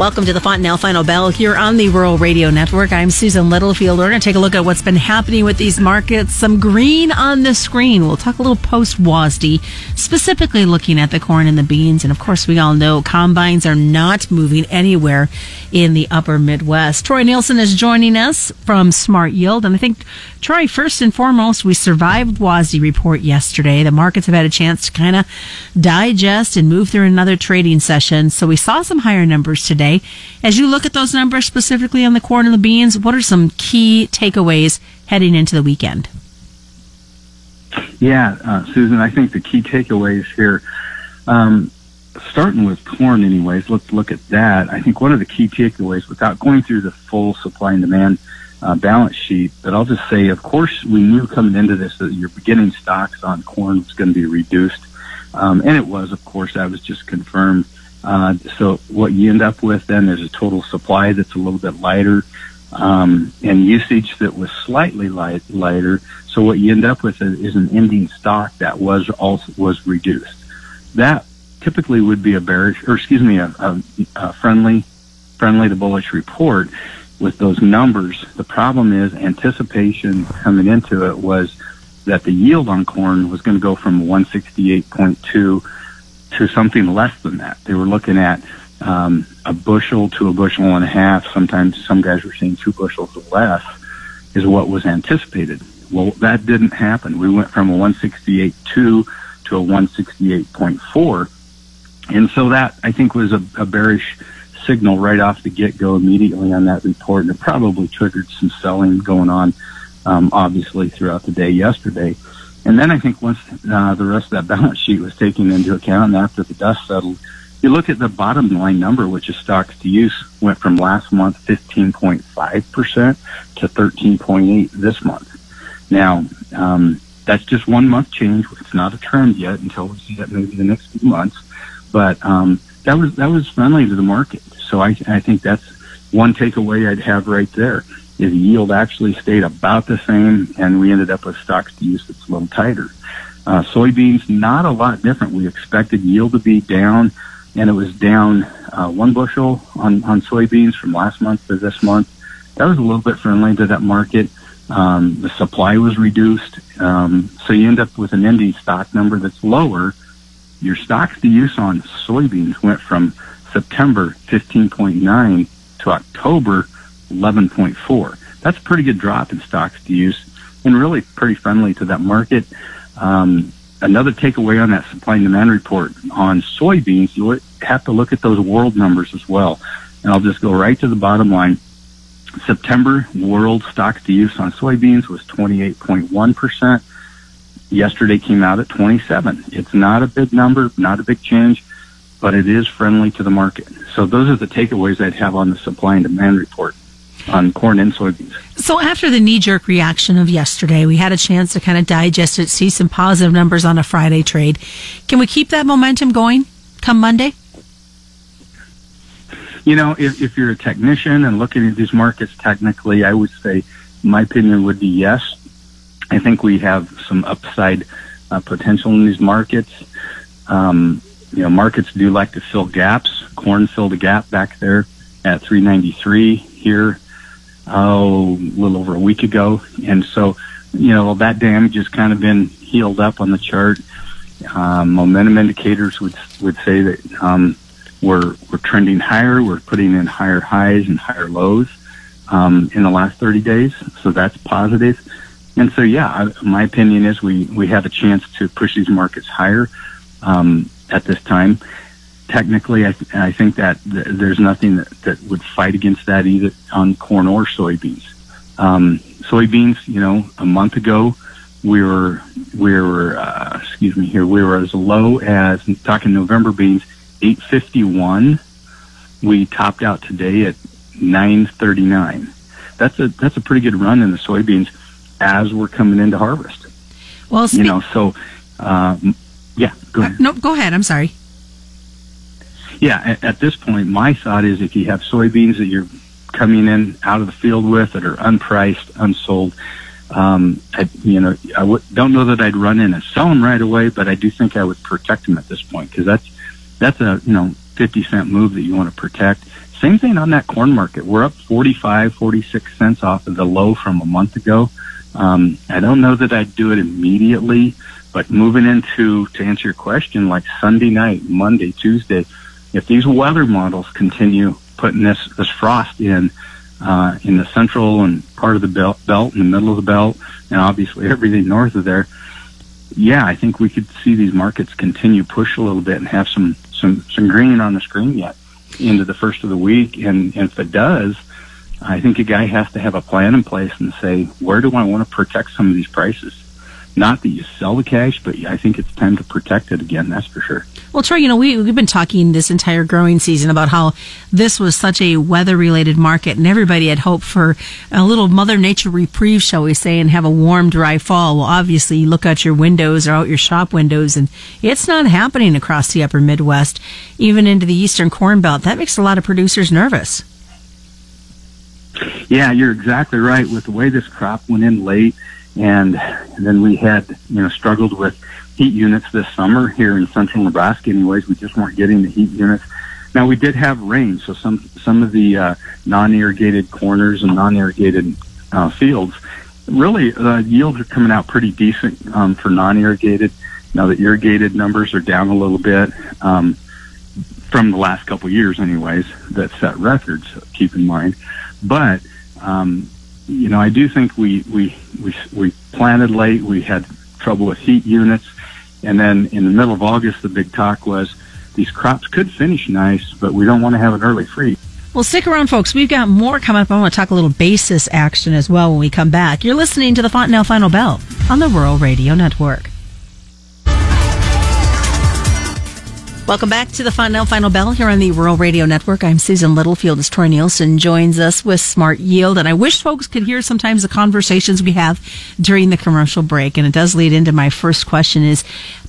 Welcome to the Fontanelle Final Bell here on the Rural Radio Network. I'm Susan Littlefield. We're going to take a look at what's been happening with these markets. Some green on the screen. We'll talk a little post-WASDE, specifically looking at the corn and the beans. And, of course, we all know combines are not moving anywhere in the upper Midwest. Troy Nielsen is joining us from Smart Yield. And I think, Troy, first and foremost, we survived WASDE report yesterday. The markets have had a chance to kind of digest and move through another trading session. So we saw some higher numbers today. As you look at those numbers specifically on the corn and the beans, what are some key takeaways heading into the weekend? Susan, I think the key takeaways here, starting with corn anyways, let's look at that. I think one of the key takeaways, without going through the full supply and demand balance sheet, but I'll just say, of course, we knew coming into this that your beginning stocks on corn was going to be reduced. And it was, of course, that was just confirmed. So what you end up with then is a total supply that's a little bit lighter, and usage that was slightly lighter. So what you end up with is an ending stock that was reduced. That typically would be a friendly to bullish report with those numbers. The problem is anticipation coming into it was that the yield on corn was going to go from 168.2 to something less than that. They were looking at a bushel to a bushel and a half. Sometimes some guys were seeing 2 bushels or less is what was anticipated. Well, that didn't happen. We went from a 168.2 to a 168.4. And so that, I think, was a bearish signal right off the get-go immediately on that report. And it probably triggered some selling going on, obviously, throughout the day yesterday. And then I think once the rest of that balance sheet was taken into account, and after the dust settled, you look at the bottom line number, which is stocks to use, went from last month 15.5% to 13.8% this month. Now, that's just 1 month change. It's not a trend yet until we see that maybe the next few months. But that was friendly to the market. So I think that's one takeaway I'd have right there. Is yield actually stayed about the same, and we ended up with stocks to use that's a little tighter. Soybeans, not a lot different. We expected yield to be down, and it was down 1 bushel on soybeans from last month to this month. That was a little bit friendly to that market. The supply was reduced, so you end up with an ending stock number that's lower. Your stocks to use on soybeans went from September 15.9 to October 11.4. That's a pretty good drop in stocks to use and really pretty friendly to that market. Another takeaway on that supply and demand report on soybeans, you have to look at those world numbers as well. And I'll just go right to the bottom line. September world stocks to use on soybeans was 28.1%. Yesterday came out at 27. It's not a big number, not a big change, but it is friendly to the market. So those are the takeaways I'd have on the supply and demand report on corn and soybeans. So after the knee-jerk reaction of yesterday, we had a chance to kind of digest it, see some positive numbers on a Friday trade. Can we keep that momentum going come Monday? You know, if you're a technician and looking at these markets technically, I would say my opinion would be yes. I think we have some upside potential in these markets. You know, markets do like to fill gaps. Corn filled a gap back there at 393 here a little over a week ago. And so, you know, that damage has kind of been healed up on the chart. Momentum indicators would say that we're trending higher. We're putting in higher highs and higher lows in the last 30 days. So that's positive. And so, my opinion is we have a chance to push these markets higher at this time. Technically, I think that there's nothing that would fight against that either on corn or soybeans. Soybeans, you know, a month ago we were as low as, I'm talking November beans, 8.51. We topped out today at 9.39. That's a pretty good run in the soybeans as we're coming into harvest. Well, go ahead. No, go ahead. I'm sorry. Yeah, at this point, my thought is if you have soybeans that you're coming in out of the field with that are unpriced, unsold, don't know that I'd run in and sell them right away, but I do think I would protect them at this point because that's a 50-cent move that you want to protect. Same thing on that corn market. We're up 45, 46 cents off of the low from a month ago. I don't know that I'd do it immediately, but moving into, to answer your question, like Sunday night, Monday, Tuesday, if these weather models continue putting this frost in the central and part of the belt, in the middle of the belt, and obviously everything north of there, yeah, I think we could see these markets continue push a little bit and have some green on the screen yet into the first of the week. And if it does, I think a guy has to have a plan in place and say, where do I want to protect some of these prices? Not that you sell the cash, but I think it's time to protect it again, that's for sure. Well, Troy, you know, we've been talking this entire growing season about how this was such a weather-related market, and everybody had hoped for a little Mother Nature reprieve, shall we say, and have a warm, dry fall. Well, obviously, you look out your windows or out your shop windows, and it's not happening across the upper Midwest, even into the eastern Corn Belt. That makes a lot of producers nervous. Yeah, you're exactly right. With the way this crop went in late, and then we had, you know, struggled with heat units this summer here in central Nebraska anyways. We just weren't getting the heat units. Now, we did have rain, so some of the non-irrigated corners and non-irrigated fields, really, yields are coming out pretty decent for non-irrigated. Now, the irrigated numbers are down a little bit from the last couple of years anyways that set records, keep in mind. But you know, I do think we planted late. We had trouble with heat units, and then in the middle of August, the big talk was these crops could finish nice, but we don't want to have an early freeze. Well, stick around, folks. We've got more coming up. I want to talk a little basis action as well when we come back. You're listening to the Fontanelle Final Bell on the Rural Radio Network. Welcome back to the Fontanelle Final Bell here on the Rural Radio Network. I'm Susan Littlefield, as Troy Nielsen joins us with Smart Yield. And I wish folks could hear sometimes the conversations we have during the commercial break. And it does lead into my first question is,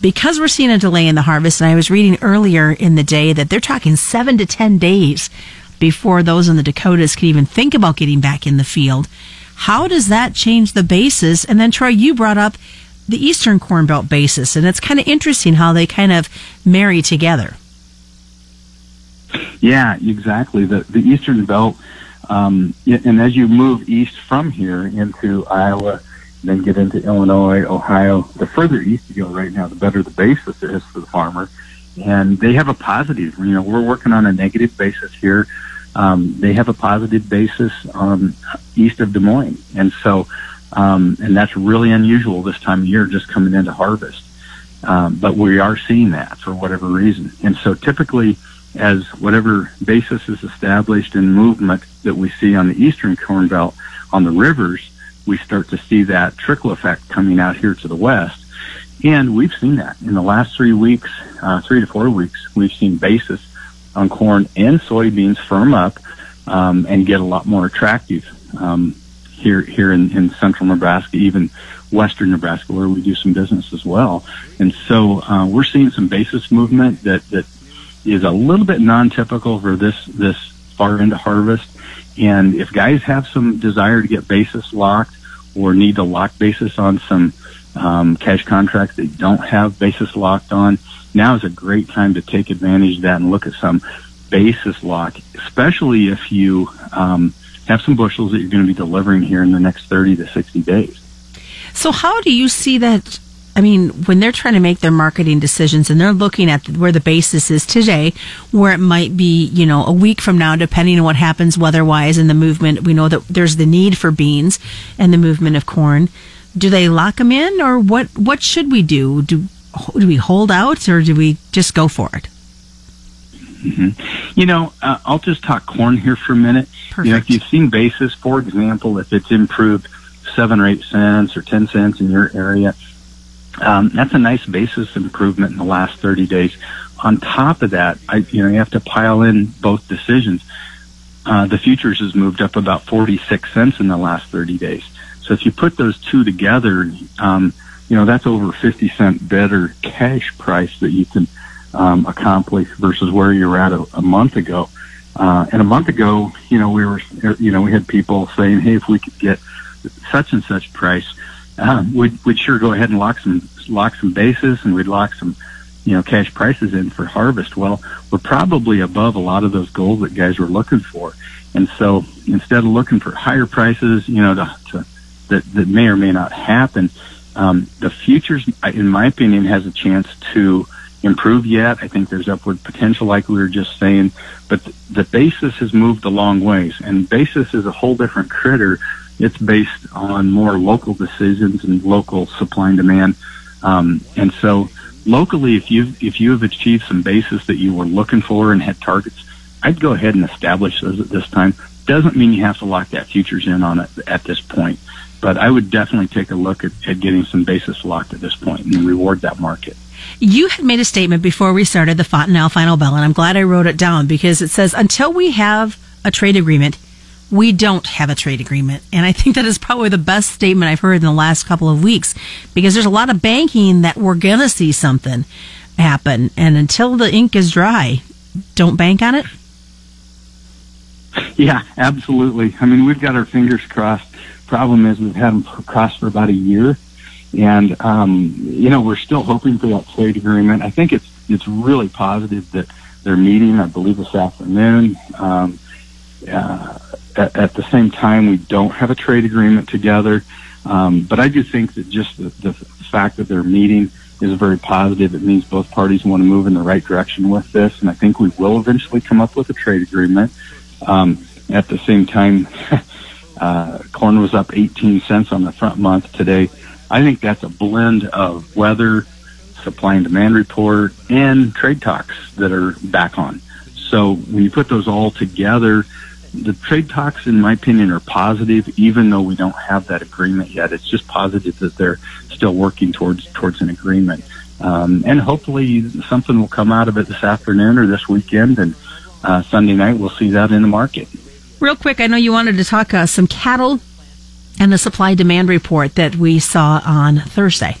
because we're seeing a delay in the harvest, and I was reading earlier in the day that they're talking 7 to 10 days before those in the Dakotas could even think about getting back in the field. How does that change the basis? And then, Troy, you brought up the Eastern Corn Belt basis, and it's kind of interesting how they kind of marry together. Yeah, exactly. The Eastern Belt, and as you move east from here into Iowa, then get into Illinois, Ohio, the further east you go right now, the better the basis is for the farmer. And they have a positive, you know, we're working on a negative basis here. They have a positive basis east of Des Moines. And so, and that's really unusual this time of year, just coming into harvest. But we are seeing that for whatever reason. And so typically, as whatever basis is established in movement that we see on the eastern corn belt, on the rivers, we start to see that trickle effect coming out here to the west. And we've seen that in the last 3 weeks, 3 to 4 weeks, we've seen basis on corn and soybeans firm up and get a lot more attractive. Here in central Nebraska, even western Nebraska, where we do some business as well. And so we're seeing some basis movement that is a little bit non-typical for this far into harvest. And if guys have some desire to get basis locked or need to lock basis on some cash contracts they don't have basis locked on, now is a great time to take advantage of that and look at some basis lock, especially if you have some bushels that you're going to be delivering here in the next 30 to 60 days. So how do you see that? I mean, when they're trying to make their marketing decisions and they're looking at where the basis is today, where it might be, you know, a week from now, depending on what happens weather-wise and the movement, we know that there's the need for beans and the movement of corn. Do they lock them in, or what should we do? Do we hold out, or do we just go for it? Mm-hmm. You know, I'll just talk corn here for a minute. Perfect. You know, if you've seen basis, for example, if it's improved 7 or 8 cents or 10 cents in your area, that's a nice basis improvement in the last 30 days. On top of that, you have to pile in both decisions. The futures has moved up about 46 cents in the last 30 days. So if you put those two together, that's over 50 cent better cash price that you can accomplish versus where you were at a month ago. And a month ago, we had people saying, hey, if we could get such and such price, we'd sure go ahead and lock some basis, and we'd lock some cash prices in for harvest. Well, we're probably above a lot of those goals that guys were looking for. And so instead of looking for higher prices, that may or may not happen, the futures, in my opinion, has a chance to improve yet. I think there's upward potential, like we were just saying, but the basis has moved a long ways, and basis is a whole different critter. It's based on more local decisions and local supply and demand. And so locally, if you have achieved some basis that you were looking for and had targets, I'd go ahead and establish those at this time. Doesn't mean you have to lock that futures in on it at this point, but I would definitely take a look at getting some basis locked at this point and reward that market. You had made a statement before we started the Fontanelle Final Bell, and I'm glad I wrote it down because it says, until we have a trade agreement, we don't have a trade agreement. And I think that is probably the best statement I've heard in the last couple of weeks, because there's a lot of banking that we're going to see something happen. And until the ink is dry, don't bank on it. Yeah, absolutely. I mean, we've got our fingers crossed. Problem is, we've had them crossed for about a year. And, we're still hoping for that trade agreement. I think it's really positive that they're meeting, I believe, this afternoon. At the same time, we don't have a trade agreement together. But I do think that just the fact that they're meeting is very positive. It means both parties want to move in the right direction with this. And I think we will eventually come up with a trade agreement. At the same time, corn was up 18 cents on the front month today. I think that's a blend of weather, supply and demand report, and trade talks that are back on. So when you put those all together, the trade talks, in my opinion, are positive, even though we don't have that agreement yet. It's just positive that they're still working towards an agreement. And hopefully something will come out of it this afternoon or this weekend, and Sunday night we'll see that in the market. Real quick, I know you wanted to talk some cattle and the supply-demand report that we saw on Thursday.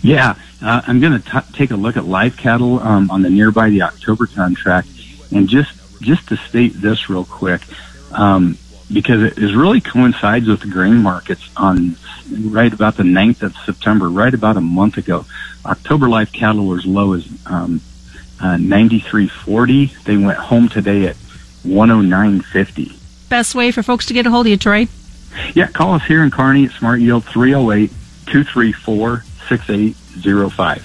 Yeah, I'm going to take a look at live cattle on the October contract, and just to state this real quick, because it is really coincides with the grain markets on right about the 9th of September, right about a month ago. October live cattle were as low as 93.40. They went home today at 109.50. Best way for folks to get a hold of you, Troy? Yeah, call us here in Kearney at Smart Yield, 308-234-6805.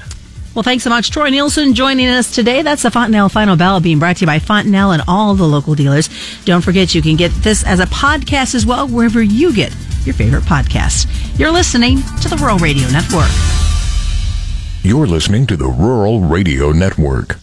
Well, thanks so much, Troy Nielsen, joining us today. That's the Fontanelle Final Bell, being brought to you by Fontanelle and all the local dealers. Don't forget, you can get this as a podcast as well, wherever you get your favorite podcast. You're listening to the Rural Radio Network. You're listening to the Rural Radio Network.